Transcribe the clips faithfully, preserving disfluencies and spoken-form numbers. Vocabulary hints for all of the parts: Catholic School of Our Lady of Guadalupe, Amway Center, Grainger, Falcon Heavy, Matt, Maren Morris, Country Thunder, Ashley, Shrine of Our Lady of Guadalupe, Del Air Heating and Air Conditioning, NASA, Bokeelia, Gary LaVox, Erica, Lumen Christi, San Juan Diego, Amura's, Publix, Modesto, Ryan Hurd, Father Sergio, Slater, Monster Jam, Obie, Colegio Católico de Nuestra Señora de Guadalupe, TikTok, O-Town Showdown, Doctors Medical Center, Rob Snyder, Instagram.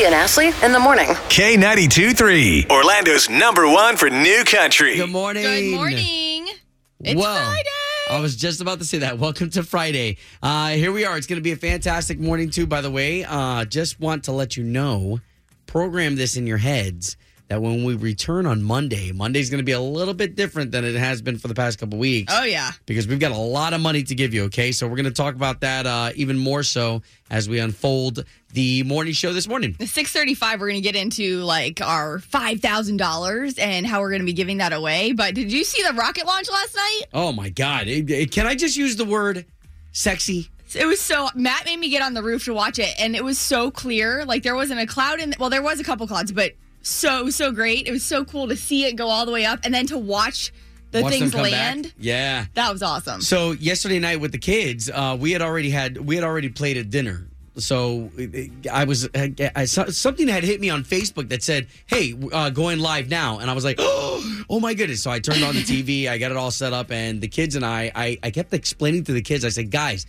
Obie and Ashley in the morning. K ninety-two point three, Orlando's number one for new country. Good morning. Good morning. It's Whoa. Friday. I was just about to say that. Welcome to Friday. Uh, here we are. It's going to be a fantastic morning, too, by the way. Uh, just want to let you know, program this in your heads, that when we return on Monday, Monday's going to be a little bit different than it has been for the past couple weeks. Oh, yeah. Because we've got a lot of money to give you, okay? So we're going to talk about that uh, even more so as we unfold the morning show this morning. At six thirty-five, we're going to get into, like, our five thousand dollars and how we're going to be giving that away. But did you see the rocket launch last night? Oh, my God. It, it, can I just use the word sexy? It was so, Matt made me get on the roof to watch it, and it was so clear. Like, there wasn't a cloud in, well, there was a couple clouds, but so, so great. It was so cool to see it go all the way up and then to watch the watch things land. Back. Yeah. That was awesome. So yesterday night with the kids, uh, we had already had, we had already played a dinner. So I was, I saw, something had hit me on Facebook that said, hey, uh, going live now. And I was like, oh, oh my goodness. So I turned on the T V, I got it all set up, and the kids and I, I, I kept explaining to the kids, I said, guys,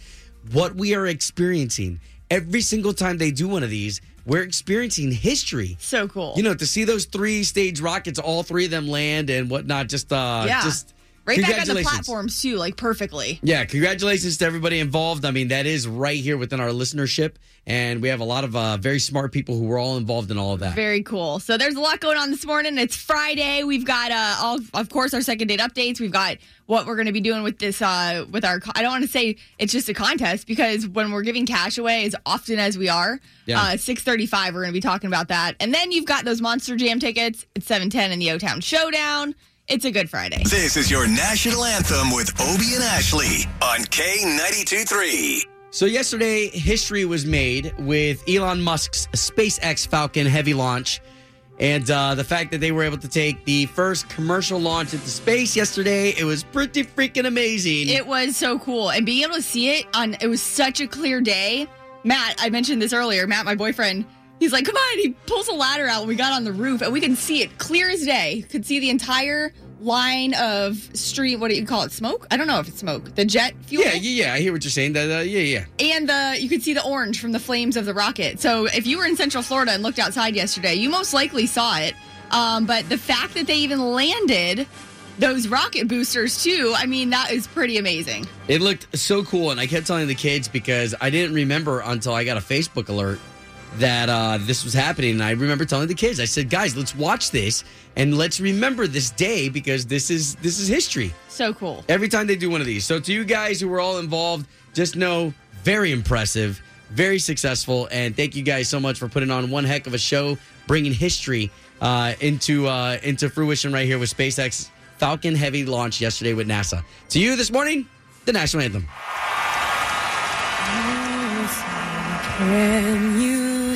what we are experiencing every single time they do one of these, we're experiencing history. So cool. You know, to see those three-stage rockets, all three of them land and whatnot, just uh, yeah. just right back on the platforms, too, like perfectly. Yeah, congratulations to everybody involved. I mean, that is right here within our listenership, and we have a lot of uh, very smart people who were all involved in all of that. Very cool. So there's a lot going on this morning. It's Friday. We've got, uh, all, of course, our second date updates. We've got what we're going to be doing with this, uh, with our, I don't want to say it's just a contest, because when we're giving cash away as often as we are, yeah. uh, six thirty-five, we're going to be talking about that. And then you've got those Monster Jam tickets at seven ten in the O-Town Showdown. It's a good Friday. This is your National Anthem with Obie and Ashley on K ninety-two point three. So yesterday, history was made with Elon Musk's SpaceX Falcon Heavy launch. And uh, the fact that they were able to take the first commercial launch into space yesterday, it was pretty freaking amazing. It was so cool. And being able to see it on, it was such a clear day. Matt, I mentioned this earlier. Matt, my boyfriend, he's like, come on. He pulls a ladder out when we got on the roof, and we can see it clear as day. Could see the entire line of stream, what do you call it, smoke? I don't know if it's smoke. The jet fuel? Yeah, yeah, yeah. I hear what you're saying. That, uh, yeah, yeah. And the you could see the orange from the flames of the rocket. So if you were in Central Florida and looked outside yesterday, you most likely saw it. Um, but the fact that they even landed those rocket boosters, too, I mean, that is pretty amazing. It looked so cool, and I kept telling the kids because I didn't remember until I got a Facebook alert that uh, this was happening, and I remember telling the kids, I said, guys, let's watch this, and let's remember this day, because this is this is history. So cool. Every time they do one of these. So to you guys who were all involved, just know, very impressive, very successful, and thank you guys so much for putting on one heck of a show, bringing history uh, into uh, into fruition right here with SpaceX Falcon Heavy launch yesterday with NASA. To you this morning, the National Anthem. Can you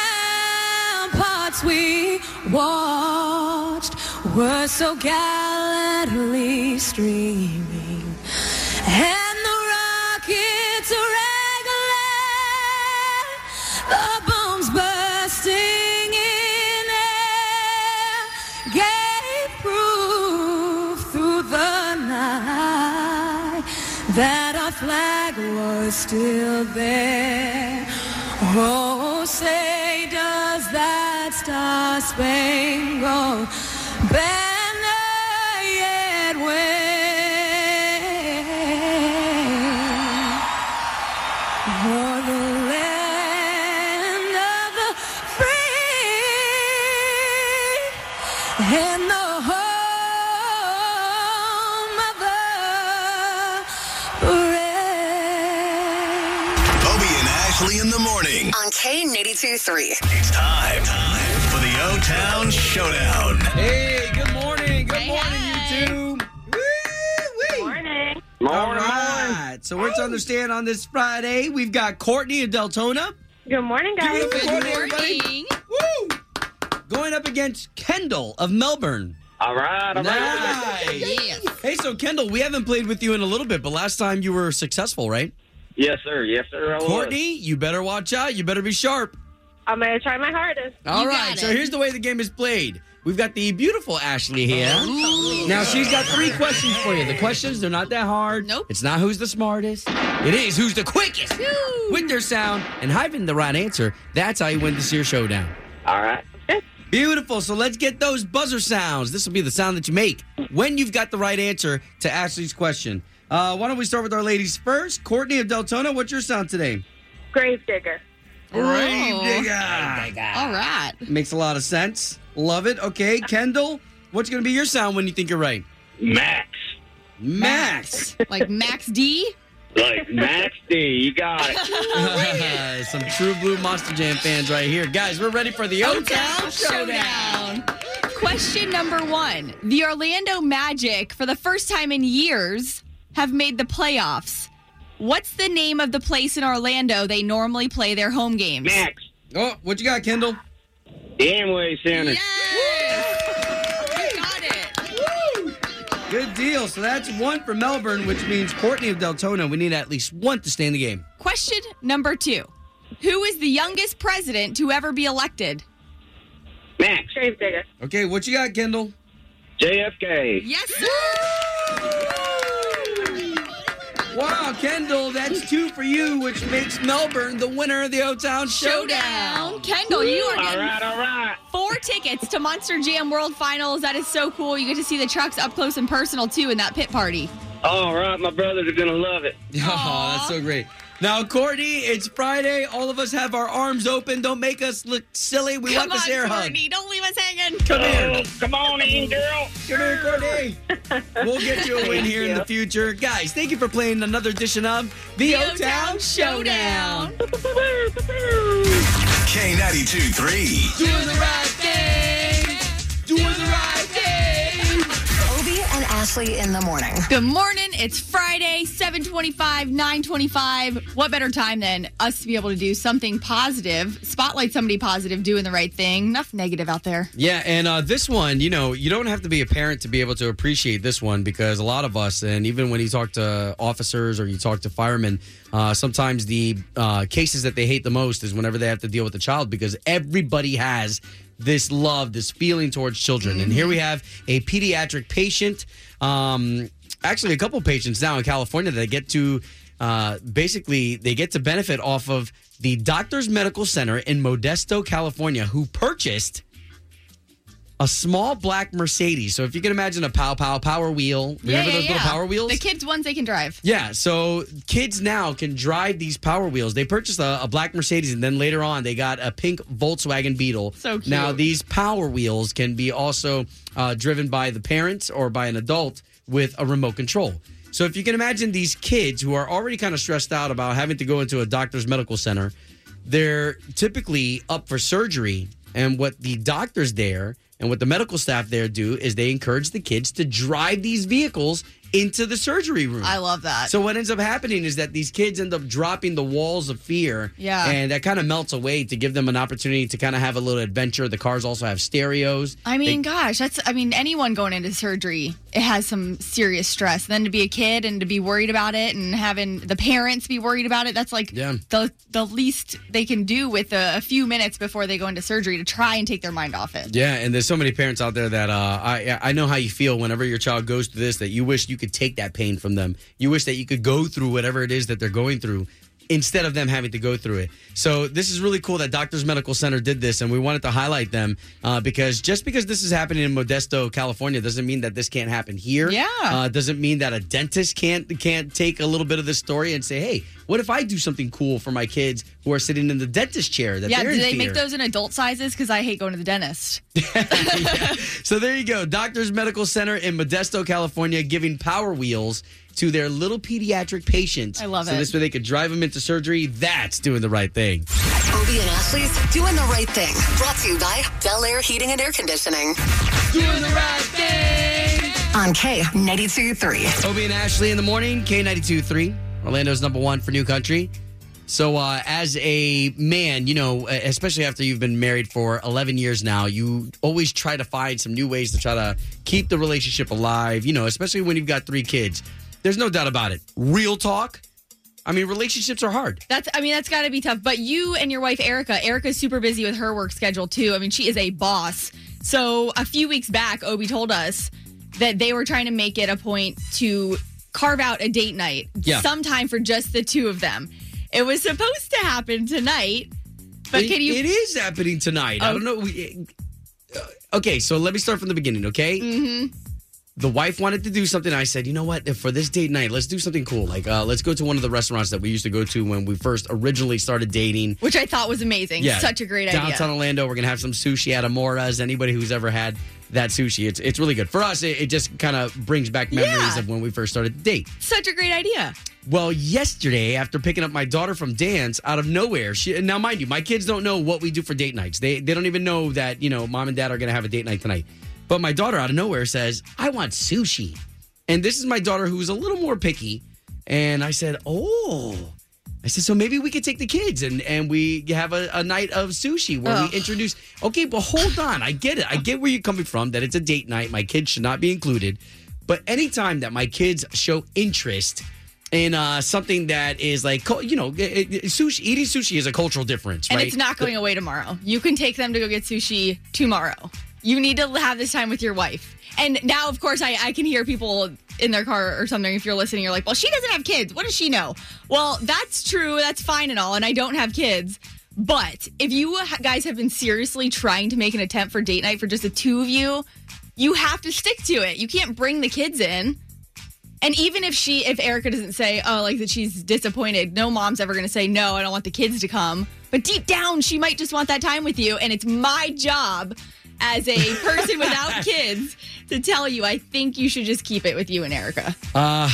we watched were so gallantly streaming, and the rockets regular, the bombs bursting in air, gave proof through the night that our flag was still there. Oh, say does that star-spangled banner yet wave o'er the land of the free and the home of the brave. Obie and Ashley in the morning on K ninety-two point three. It's time, time for the O-Town Showdown. Hey, good morning. Good hey, morning, hey. You two. Woo-wee. Good morning. Morning. All right. So hey. We're to understand on this Friday, we've got Courtney in Deltona. Good morning, guys. Good morning, everybody. Woo! going up against Kendall of Melbourne. All right. All nice. Right. Yes. Hey, so Kendall, we haven't played with you in a little bit, but last time you were successful, right? Yes, sir. Yes, sir. I Courtney, was. You better watch out. You better be sharp. I'm going to try my hardest. All you right. So here's the way the game is played. We've got the beautiful Ashley here. Ooh. Now, she's got three questions for you. The questions, they're not that hard. Nope. It's not who's the smartest. It is who's the quickest. Woo. With their sound and hiving the right answer. That's how you win this year's showdown. All right. Beautiful. So let's get those buzzer sounds. This will be the sound that you make when you've got the right answer to Ashley's question. Uh, why don't we start with our ladies first? Courtney of Deltona, what's your sound today? Gravedigger. Gravedigger. All right. Makes a lot of sense. Love it. Okay, Kendall, what's going to be your sound when you think you're right? Max. Max. Max. Like Max D? Like Max D. You got it. uh, some true blue Monster Jam fans right here. Guys, we're ready for the O-Town Showdown. Question number one. The Orlando Magic, for the first time in years, have made the playoffs. What's the name of the place in Orlando they normally play their home games? Max. Oh, what you got, Kendall? The Amway Center. Yes! Woo! You got it. Woo! Good deal. So that's one for Melbourne, which means Courtney of Deltona. We need at least one to stay in the game. Question number two. Who is the youngest president to ever be elected? Max. Gravedigger. Okay, what you got, Kendall? J F K. Yes, sir! Wow, Kendall, that's two for you, which makes Melbourne the winner of the O-Town Showdown. Showdown. Kendall, you are getting all right, all right. four tickets to Monster Jam World Finals. That is so cool. You get to see the trucks up close and personal, too, in that pit party. All right, my brothers are going to love it. Aww. Oh, that's so great. Now, Courtney, it's Friday. All of us have our arms open. Don't make us look silly. We come want this air hug. Come on, Courtney. Don't leave us hanging. Come oh, here. Come on in, girl. Come here, Courtney. We'll get you a win here in the future. Guys, thank you for playing another edition of The, the O-Town Showdown. K ninety-two point three. Doing the right thing. Doing the right thing. Obie and Ashley in the morning. Good morning. It's Friday, seven twenty-five, nine twenty-five. What better time than us to be able to do something positive, spotlight somebody positive, doing the right thing. Enough negative out there. Yeah, and uh, this one, you know, you don't have to be a parent to be able to appreciate this one because a lot of us, and even when you talk to officers or you talk to firemen, uh, sometimes the uh, cases that they hate the most is whenever they have to deal with a child because everybody has this love, this feeling towards children. Mm-hmm. And here we have a pediatric patient, um... actually, a couple patients now in California that get to uh, basically they get to benefit off of the Doctors Medical Center in Modesto, California, who purchased a small black Mercedes. So if you can imagine a pow pow power wheel, yeah, remember yeah, those yeah. little power wheels? The kids ones they can drive. Yeah, so kids now can drive these power wheels. They purchased a, a black Mercedes, and then later on they got a pink Volkswagen Beetle. So cute. Now these power wheels can be also uh, driven by the parents or by an adult with a remote control. So if you can imagine these kids who are already kind of stressed out about having to go into a doctor's medical center, they're typically up for surgery. And what the doctors there and what the medical staff there do is they encourage the kids to drive these vehicles into the surgery room. I love that. So what ends up happening is that these kids end up dropping the walls of fear. Yeah. And that kind of melts away to give them an opportunity to kind of have a little adventure. The cars also have stereos. I mean, they- gosh, that's, I mean, anyone going into surgery, it has some serious stress. And then to be a kid and to be worried about it and having the parents be worried about it, that's like yeah. the the least they can do with a, a few minutes before they go into surgery to try and take their mind off it. Yeah, and there's so many parents out there that uh, I, I know how you feel whenever your child goes through this, that you wish you could take that pain from them. You wish that you could go through whatever it is that they're going through instead of them having to go through it. So this is really cool that Doctors Medical Center did this, and we wanted to highlight them uh, because just because this is happening in Modesto, California, doesn't mean that this can't happen here. Yeah. Uh, doesn't mean that a dentist can't can't take a little bit of this story and say, hey, what if I do something cool for my kids who are sitting in the dentist chair? That yeah, do they fear? Make those in adult sizes? Because I hate going to the dentist. yeah. So there you go. Doctors Medical Center in Modesto, California, giving power wheels to their little pediatric patients. I love so it. So this way they could drive them into surgery. That's doing the right thing. Obie and Ashley's Doing the Right Thing. Brought to you by Del Air Heating and Air Conditioning. Doing the right thing. On K ninety-two point three. Obie and Ashley in the morning, K ninety-two point three. Orlando's number one for new country. So uh, as a man, you know, especially after you've been married for eleven years now, you always try to find some new ways to try to keep the relationship alive, you know, especially when you've got three kids. There's no doubt about it. Real talk. I mean, relationships are hard. That's, I mean, that's got to be tough. But you and your wife, Erica, Erica's super busy with her work schedule, too. I mean, she is a boss. So a few weeks back, Obie told us that they were trying to make it a point to carve out a date night yeah. sometime for just the two of them. It was supposed to happen tonight, but it, can you... It is happening tonight. Oh. I don't know. We, okay, so let me start from the beginning, okay? Mm-hmm. The wife wanted to do something. I said, you know what? For this date night, let's do something cool. Like, uh, let's go to one of the restaurants that we used to go to when we first originally started dating. Which I thought was amazing. Yeah. Such a great Downtown idea. Downtown Orlando, we're going to have some sushi at Amura's. Anybody who's ever had that sushi, it's it's really good. For us, it, it just kind of brings back memories yeah. of when we first started to date. Such a great idea. Well, yesterday, after picking up my daughter from dance, out of nowhere, she, now mind you, my kids don't know what we do for date nights. They, they don't even know that, you know, mom and dad are going to have a date night tonight. But my daughter out of nowhere says, I want sushi. And this is my daughter who's a little more picky. And I said, oh. I said, so maybe we could take the kids and, and we have a, a night of sushi where oh. we introduce. Okay, but hold on. I get it. I get where you're coming from, that it's a date night. My kids should not be included. But anytime that my kids show interest in uh, something that is like, you know, it, it, sushi, eating sushi is a cultural difference, and right? And it's not going away tomorrow. You can take them to go get sushi tomorrow. You need to have this time with your wife. And now, of course, I, I can hear people in their car or something. If you're listening, you're like, well, she doesn't have kids. What does she know? Well, that's true. That's fine and all. And I don't have kids. But if you guys have been seriously trying to make an attempt for date night for just the two of you, you have to stick to it. You can't bring the kids in. And even if she, if Erica doesn't say, oh, like that she's disappointed, no mom's ever going to say, no, I don't want the kids to come. But deep down, she might just want that time with you. And it's my job as a person without kids to tell you, I think you should just keep it with you and Erica. Uh,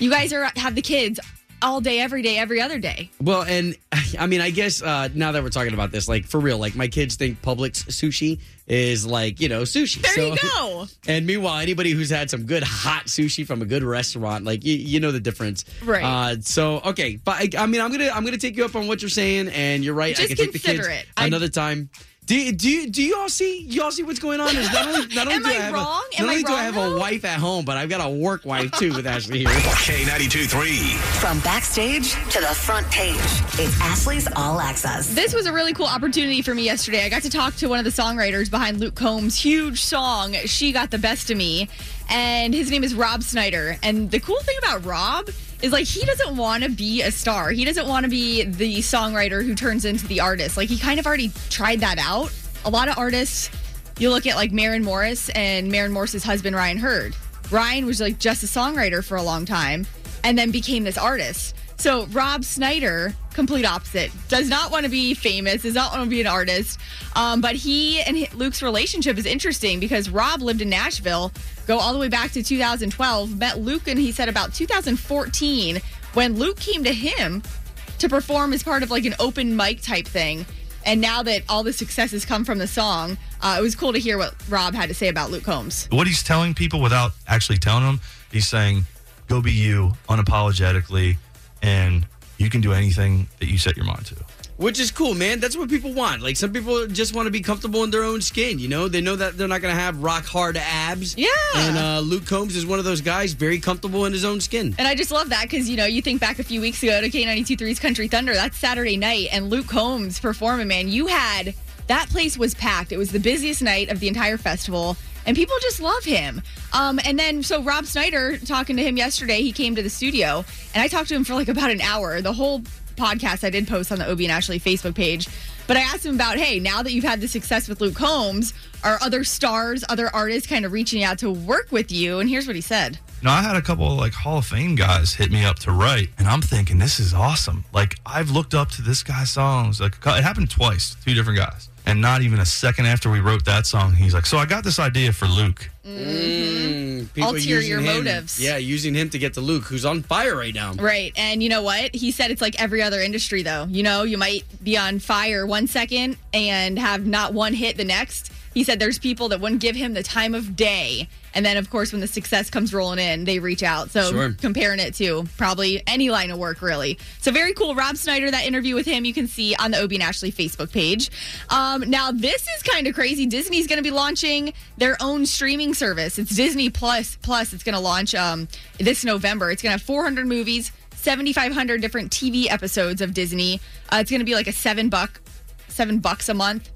you guys are have the kids all day, every day, every other day. Well, and I mean, I guess uh, now that we're talking about this, like for real, like my kids think Publix sushi is like, you know, sushi. There so, you go. And meanwhile, anybody who's had some good hot sushi from a good restaurant, like you, you know the difference, right? Uh, so okay, but I, I mean, I'm gonna I'm gonna take you up on what you're saying, and you're right. Just I can consider take the kids it. Another I, time. Do do you, do you all see y'all see what's going on? Not only, not only Am do I, I have wrong? A, not only I do I have now? a wife at home, but I've got a work wife too with Ashley here. K ninety-two point three. From backstage to the front page, it's Ashley's All Access. This was a really cool opportunity for me yesterday. I got to talk to one of the songwriters behind Luke Combs' huge song, She Got the Best Of Me, and his name is Rob Snyder. And the cool thing about Rob is like he doesn't want to be a star. He doesn't want to be the songwriter who turns into the artist. Like he kind of already tried that out. A lot of artists, you look at like Maren Morris and Maren Morris's husband, Ryan Hurd. Ryan was like just a songwriter for a long time and then became this artist. So Rob Snyder, complete opposite, does not want to be famous, does not want to be an artist. Um, but he and Luke's relationship is interesting because Rob lived in Nashville, go all the way back to two thousand twelve, met Luke, and he said about two thousand fourteen when Luke came to him to perform as part of like an open mic type thing. And now that all the success has come from the song, uh, it was cool to hear what Rob had to say about Luke Combs. What he's telling people without actually telling them, he's saying, go be you unapologetically. And you can do anything that you set your mind to. Which is cool, man. That's what people want. Like, some people just want to be comfortable in their own skin, you know? They know that they're not going to have rock-hard abs. Yeah. And uh, Luke Combs is one of those guys very comfortable in his own skin. And I just love that because, you know, you think back a few weeks ago to K ninety-two.3's Country Thunder. That's Saturday night. And Luke Combs performing, man. You had... That place was packed. It was the busiest night of the entire festival. And people just love him. Um, and then, so Rob Snyder, talking to him yesterday, he came to the studio. And I talked to him for like about an hour. The whole podcast I did post on the Obie and Ashley Facebook page. But I asked him about, hey, now that you've had the success with Luke Combs, are other stars, other artists kind of reaching out to work with you? And here's what he said. No, I had a couple of like Hall of Fame guys hit me up to write. And I'm thinking, this is awesome. Like, I've looked up to this guy's songs. Like, it happened twice, two different guys. And not even a second after we wrote that song, he's like, so I got this idea for Luke. Mm-hmm. Ulterior motives. Yeah, using him to get to Luke, who's on fire right now. Right. And you know what? He said it's like every other industry, though. You know, you might be on fire one second and have not one hit the next. He said there's people that wouldn't give him the time of day. And then, of course, when the success comes rolling in, they reach out. So sure. Comparing it to probably any line of work, really. So very cool. Rob Snyder, that interview with him, you can see on the Obie and Ashley Facebook page. Um, now, this is kind of crazy. Disney's going to be launching their own streaming service. It's Disney Plus. Plus, it's going to launch um, this November. It's going to have four hundred movies, seventy-five hundred different T V episodes of Disney. Uh, it's going to be like a seven buck, seven bucks a month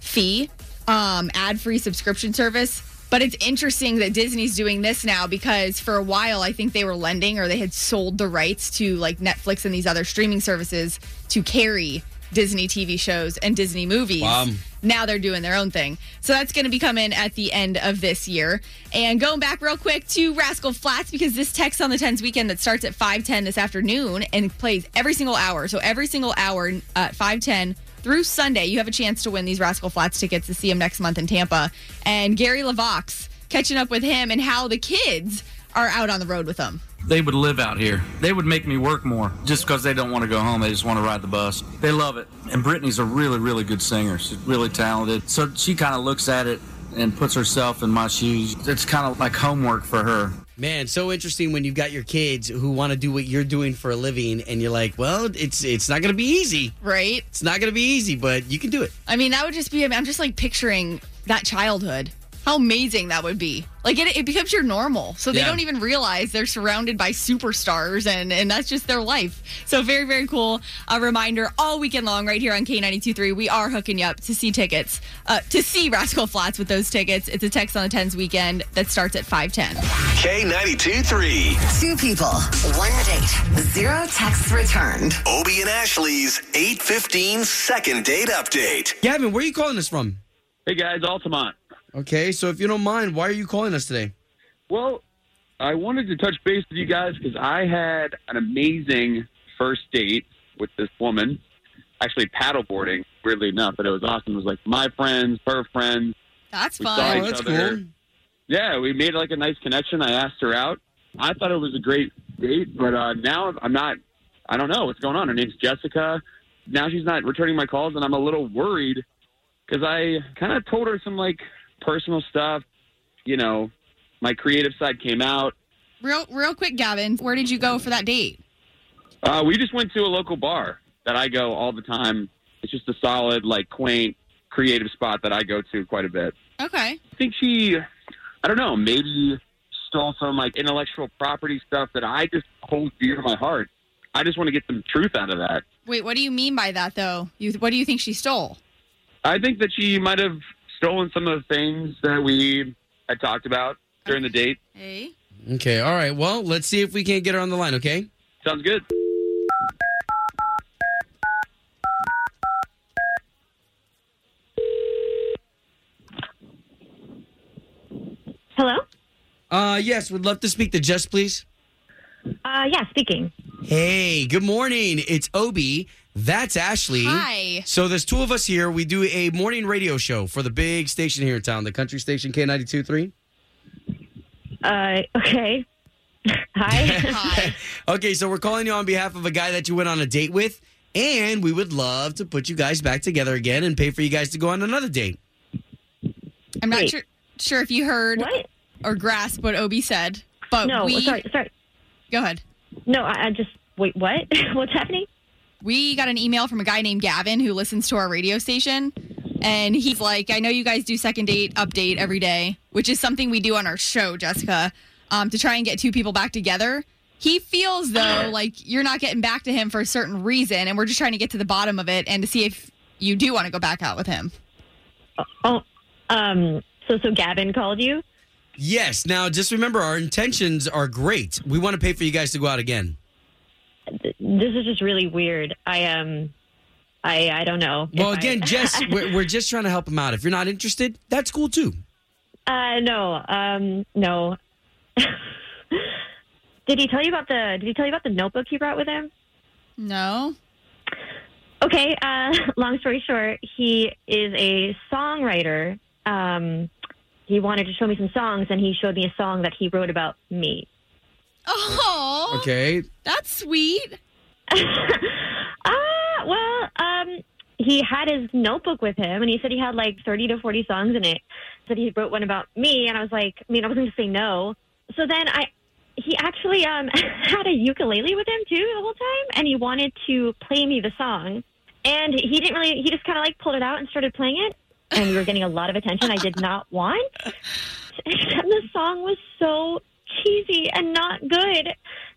fee, um, ad-free subscription service. But it's interesting that Disney's doing this now because for a while, I think they were lending or they had sold the rights to like Netflix and these other streaming services to carry Disney T V shows and Disney movies. Wow. Now they're doing their own thing. So that's going to be coming at the end of this year. And going back real quick to Rascal Flatts, because this Text on the tens weekend that starts at five ten this afternoon and plays every single hour. So every single hour at five ten through Sunday, you have a chance to win these Rascal Flatts tickets to see him next month in Tampa. And Gary LaVox, catching up with him and how the kids are out on the road with them. They would live out here. They would make me work more just because they don't want to go home. They just want to ride the bus. They love it. And Brittany's a really, really good singer. She's really talented. So she kind of looks at it and puts herself in my shoes. It's kind of like homework for her. Man, so interesting when you've got your kids who want to do what you're doing for a living and you're like, well, it's it's not going to be easy. Right. It's not going to be easy, but you can do it. I mean, that would just be, I'm just like picturing that childhood. How amazing that would be. Like, it, it becomes your normal. So they yeah. don't even realize they're surrounded by superstars, and, and that's just their life. So very, very cool. A reminder all weekend long right here on K ninety-two point three, we are hooking you up to see tickets, uh, to see Rascal Flatts with those tickets. It's a Text on the tens weekend that starts at five ten. K ninety-two point three. Two people, one date, zero texts returned. Obie and Ashley's eight fifteen second date update. Gavin, where are you calling us from? Hey, guys, Altamont. Okay, so if you don't mind, why are you calling us today? Well, I wanted to touch base with you guys because I had an amazing first date with this woman, actually paddleboarding, weirdly enough, but it was awesome. It was like my friends, her friends. That's we fun. Saw oh, each that's other. Cool. Yeah, we made like a nice connection. I asked her out. I thought it was a great date, but uh, now I'm not, I don't know what's going on. Her name's Jessica. Now she's not returning my calls, and I'm a little worried because I kind of told her some, like, personal stuff, you know, my creative side came out. Real real quick, Gavin, where did you go for that date? Uh, we just went to a local bar that I go all the time. It's just a solid, like, quaint, creative spot that I go to quite a bit. Okay. I think she, I don't know, maybe stole some, like, intellectual property stuff that I just hold dear to my heart. I just want to get some truth out of that. Wait, what do you mean by that, though? You, what do you think she stole? I think that she might have stolen some of the things that we had talked about during the date. Hey. Okay, all right. Well, let's see if we can't get her on the line, okay? Sounds good. Hello? Uh, yes, would love to speak to Jess, please. Uh, yeah, speaking. Hey, good morning. It's Obie. That's Ashley. Hi. So there's two of us here. We do a morning radio show for the big station here in town, the country station K ninety-two point three. Uh, okay. Hi. Hi. Okay, so we're calling you on behalf of a guy that you went on a date with, and we would love to put you guys back together again and pay for you guys to go on another date. I'm not sure, sure if you heard what? or grasped what Obie said, but no, we... sorry, sorry. Go ahead. No, I, I just... Wait, what? What's happening? We got an email from a guy named Gavin who listens to our radio station, and he's like, I know you guys do second date update every day, which is something we do on our show, Jessica, um, to try and get two people back together. He feels, though, like you're not getting back to him for a certain reason, and we're just trying to get to the bottom of it and to see if you do want to go back out with him. Oh, um, so, so Gavin called you? Yes. Now, just remember, our intentions are great. We want to pay for you guys to go out again. This is just really weird. I um, I I don't know. Well, again, I... Jess, we're, we're just trying to help him out. If you're not interested, that's cool, too. Uh, no. Um, no. Did he tell you about the Did he tell you about the notebook he brought with him? No. Okay. Uh, long story short, he is a songwriter. Um, he wanted to show me some songs, and he showed me a song that he wrote about me. Oh, okay. That's sweet. uh, well, um, he had his notebook with him, and he said he had like thirty to forty songs in it. Said he wrote one about me, and I was like, I mean, I wasn't going to say no. So then I, he actually um, had a ukulele with him, too, the whole time, and he wanted to play me the song. And he didn't really, he just kind of like pulled it out and started playing it, and we were getting a lot of attention I did not want. And the song was so cheesy and not good.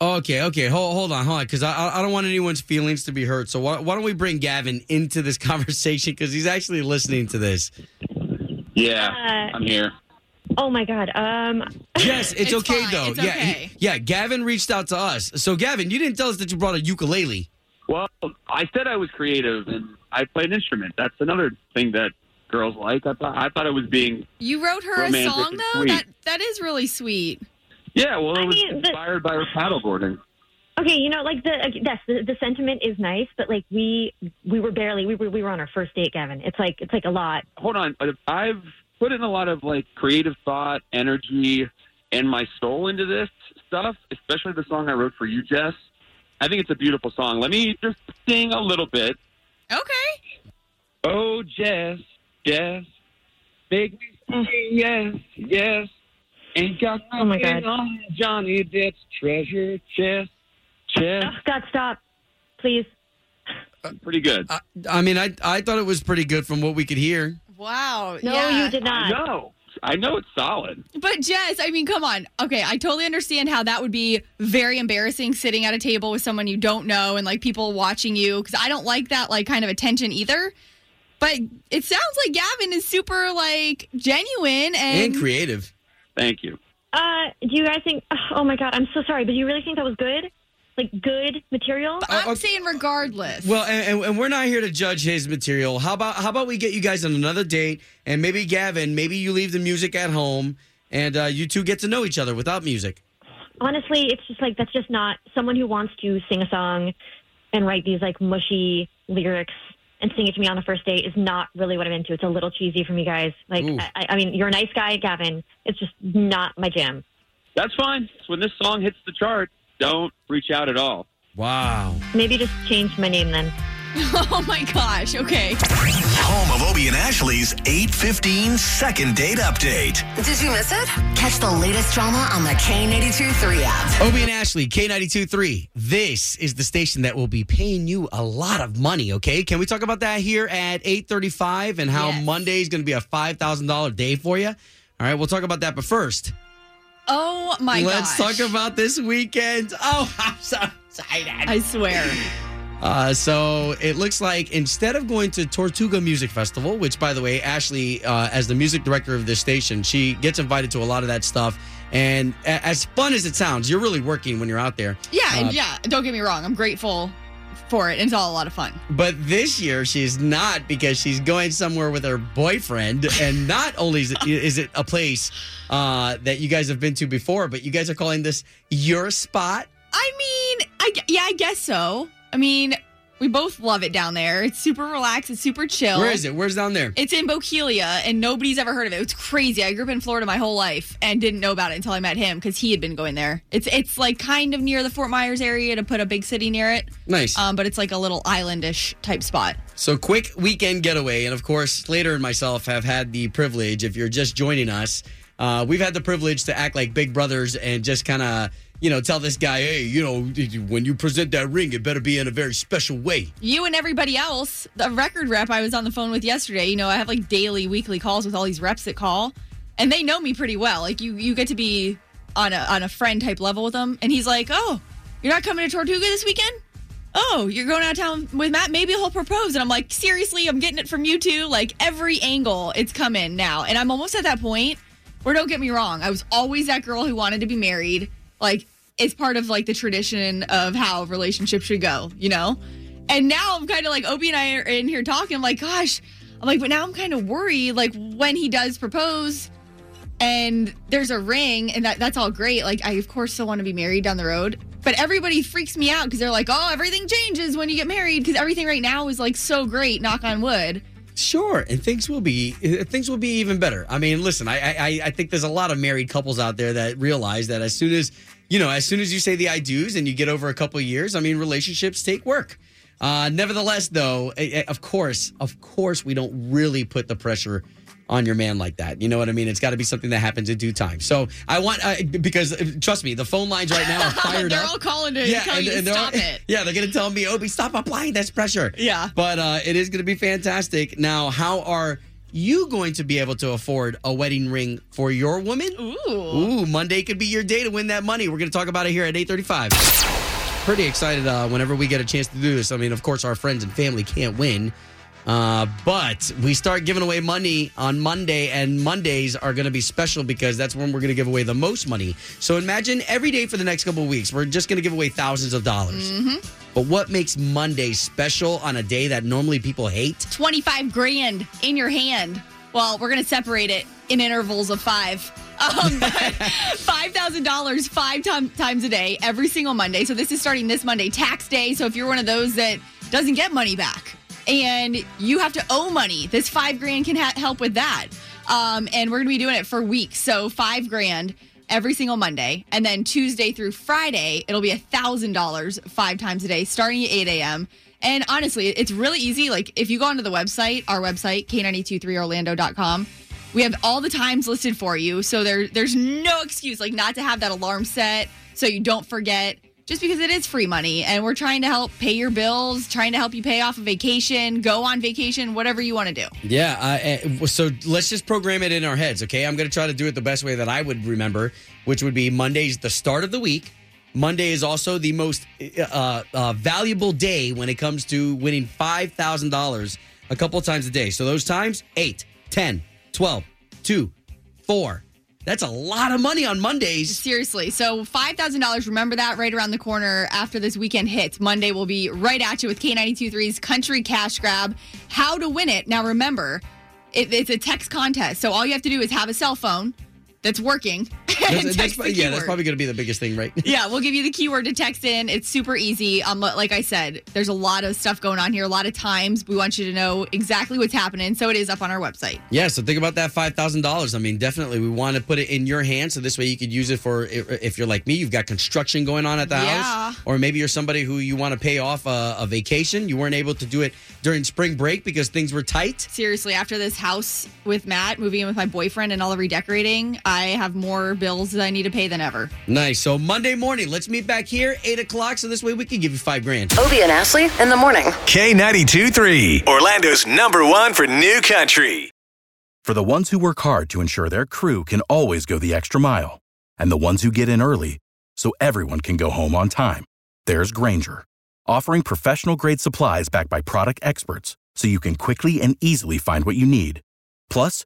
Okay, okay, hold, hold on, hold on, because I, I don't want anyone's feelings to be hurt. So why, why don't we bring Gavin into this conversation, because he's actually listening to this. Yeah, uh, I'm here. Oh, my God. Um, yes, it's, it's okay, fine. Though. It's yeah, okay. He, yeah, Gavin reached out to us. So, Gavin, you didn't tell us that you brought a ukulele. Well, I said I was creative, and I play an instrument. That's another thing that girls like. I thought I thought it was being You wrote her a song, though? That, that is really sweet. Yeah, well, it was I mean, the, inspired by her paddleboarding. Okay, you know, like, the yes, the, the sentiment is nice, but, like, we we were barely, we were, we were on our first date, Gavin. It's like it's like a lot. Hold on. I've put in a lot of, like, creative thought, energy, and my soul into this stuff, especially the song I wrote for you, Jess. I think it's a beautiful song. Let me just sing a little bit. Okay. Oh, Jess, Jess, make me say yes, yes. Ain't got nothing oh my God. on Johnny Depp's treasure chest, chest. Oh, God, stop, please. Uh, pretty good. I, I mean, I I thought it was pretty good from what we could hear. Wow. No, yeah. you did not. I know. I know it's solid. But, Jess, I mean, come on. Okay, I totally understand how that would be very embarrassing, sitting at a table with someone you don't know and, like, people watching you. Because I don't like that, like, kind of attention either. But it sounds like Gavin is super, like, genuine. And, and creative. Thank you. Uh, do you guys think, oh, my God, I'm so sorry, but do you really think that was good? Like, good material? But I'm uh, saying regardless. Well, and, and we're not here to judge his material. How about how about we get you guys on another date, and maybe, Gavin, maybe you leave the music at home, and uh, you two get to know each other without music. Honestly, it's just like, that's just not someone who wants to sing a song and write these, like, mushy lyrics and sing it to me on the first date is not really what I'm into. It's a little cheesy from you guys. Like, I, I mean, you're a nice guy, Gavin. It's just not my jam. That's fine. It's when this song hits the chart. Don't reach out at all. Wow. Maybe just change my name then. Oh, my gosh. Okay. Home of Obie and Ashley's eight fifteen second date update. Did you miss it? Catch the latest drama on the K ninety-two point three app. Obie and Ashley, K ninety-two point three. This is the station that will be paying you a lot of money, okay? Can we talk about that here at eight thirty-five and how yes. Monday is going to be a five thousand dollars day for you? All right, we'll talk about that. But first... Oh, my God! Let's gosh. talk about this weekend. Oh, I'm so excited. I swear. Uh, so it looks like instead of going to Tortuga Music Festival, which, by the way, Ashley, uh, as the music director of this station, she gets invited to a lot of that stuff. And a- as fun as it sounds, you're really working when you're out there. Yeah, uh, and yeah, don't get me wrong. I'm grateful for it. It's all a lot of fun. But this year, she's not, because she's going somewhere with her boyfriend. And not only is it, is it a place uh, that you guys have been to before, but you guys are calling this your spot? I mean, I, yeah, I guess so. I mean, we both love it down there. It's super relaxed. It's super chill. Where is it? Where's down there? It's in Bokeelia, and nobody's ever heard of it. It's crazy. I grew up in Florida my whole life and didn't know about it until I met him, because he had been going there. It's it's like kind of near the Fort Myers area, to put a big city near it. Nice. Um, but it's like a little islandish type spot. So quick weekend getaway. And, of course, Slater and myself have had the privilege, if you're just joining us, uh, we've had the privilege to act like big brothers and just kind of... You know, tell this guy, hey, you know, when you present that ring, it better be in a very special way. You and everybody else, the record rep I was on the phone with yesterday, you know, I have like daily, weekly calls with all these reps that call, and they know me pretty well. Like, you, you get to be on a on a friend type level with them. And he's like, oh, you're not coming to Tortuga this weekend? Oh, you're going out of town with Matt? Maybe he'll propose. And I'm like, seriously, I'm getting it from you two. Like, every angle, it's coming now. And I'm almost at that point where, don't get me wrong, I was always that girl who wanted to be married. Like, it's part of, like, the tradition of how relationships should go, you know? And now I'm kind of like, Obie and I are in here talking. I'm like, gosh. I'm like, but now I'm kind of worried, like, when he does propose and there's a ring and that that's all great. Like, I, of course, still want to be married down the road. But everybody freaks me out because they're like, oh, everything changes when you get married, because everything right now is, like, so great, knock on wood. Sure, and things will be things will be even better. I mean, listen, I, I I think there's a lot of married couples out there that realize that as soon as you know, as soon as you say the I do's and you get over a couple of years, I mean, relationships take work. Uh, nevertheless, though, of course, of course, we don't really put the pressure on your man like that. You know what I mean? It's got to be something that happens in due time. So I want, uh, because trust me, the phone lines right now are fired they're up. They're all calling to yeah, call and, you and stop all, it. Yeah, they're going to tell me, Obie, stop applying this pressure. Yeah. But uh, it is going to be fantastic. Now, how are you going to be able to afford a wedding ring for your woman? Ooh. Ooh, Monday could be your day to win that money. We're going to talk about it here at eight thirty-five. Pretty excited uh, whenever we get a chance to do this. I mean, of course, our friends and family can't win. Uh, but we start giving away money on Monday, and Mondays are going to be special because that's when we're going to give away the most money. So imagine every day for the next couple of weeks, we're just going to give away thousands of dollars. Mm-hmm. But what makes Monday special on a day that normally people hate? twenty-five grand in your hand. Well, we're going to separate it in intervals of five. Um, but five thousand dollars five t- times a day every single Monday. So this is starting this Monday, tax day. So if you're one of those that doesn't get money back, and you have to owe money, this five grand can ha- help with that. Um, and we're going to be doing it for weeks. So five grand every single Monday. And then Tuesday through Friday, it'll be one thousand dollars five times a day, starting at eight a.m. And honestly, it's really easy. Like if you go onto the website, our website, K nine two three orlando dot com, we have all the times listed for you. So there, there's no excuse like not to have that alarm set so you don't forget. Just because it is free money, and we're trying to help pay your bills, trying to help you pay off a vacation, go on vacation, whatever you want to do. Yeah, uh, so let's just program it in our heads, okay? I'm going to try to do it the best way that I would remember, which would be Monday's the start of the week. Monday is also the most uh, uh, valuable day when it comes to winning five thousand dollars a couple times a day. So those times, eight, ten, twelve, two, four. That's a lot of money on Mondays. Seriously. So five thousand dollars, remember that right around the corner after this weekend hits. Monday will be right at you with K ninety-two three's Country Cash Grab. How to win it. Now, remember, it, it's a text contest. So all you have to do is have a cell phone that's working. That's, that's, yeah, that's probably going to be the biggest thing, right? Yeah, we'll give you the keyword to text in. It's super easy. Um, like I said, there's a lot of stuff going on here, a lot of times. We want you to know exactly what's happening, so it is up on our website. Yeah, so think about that five thousand dollars. I mean, definitely, we want to put it in your hands, so this way you could use it for, if you're like me, you've got construction going on at the yeah. house, or maybe you're somebody who you want to pay off a, a vacation. You weren't able to do it during spring break because things were tight. Seriously, after this house with Matt, moving in with my boyfriend and all the redecorating, I have more bills that I need to pay than ever. Nice. So Monday morning, let's meet back here, eight o'clock, so this way we can give you five grand. Obie and Ashley in the morning. K ninety-two three, Orlando's number one for new country. For the ones who work hard to ensure their crew can always go the extra mile, and the ones who get in early so everyone can go home on time, there's Grainger, offering professional-grade supplies backed by product experts so you can quickly and easily find what you need. Plus,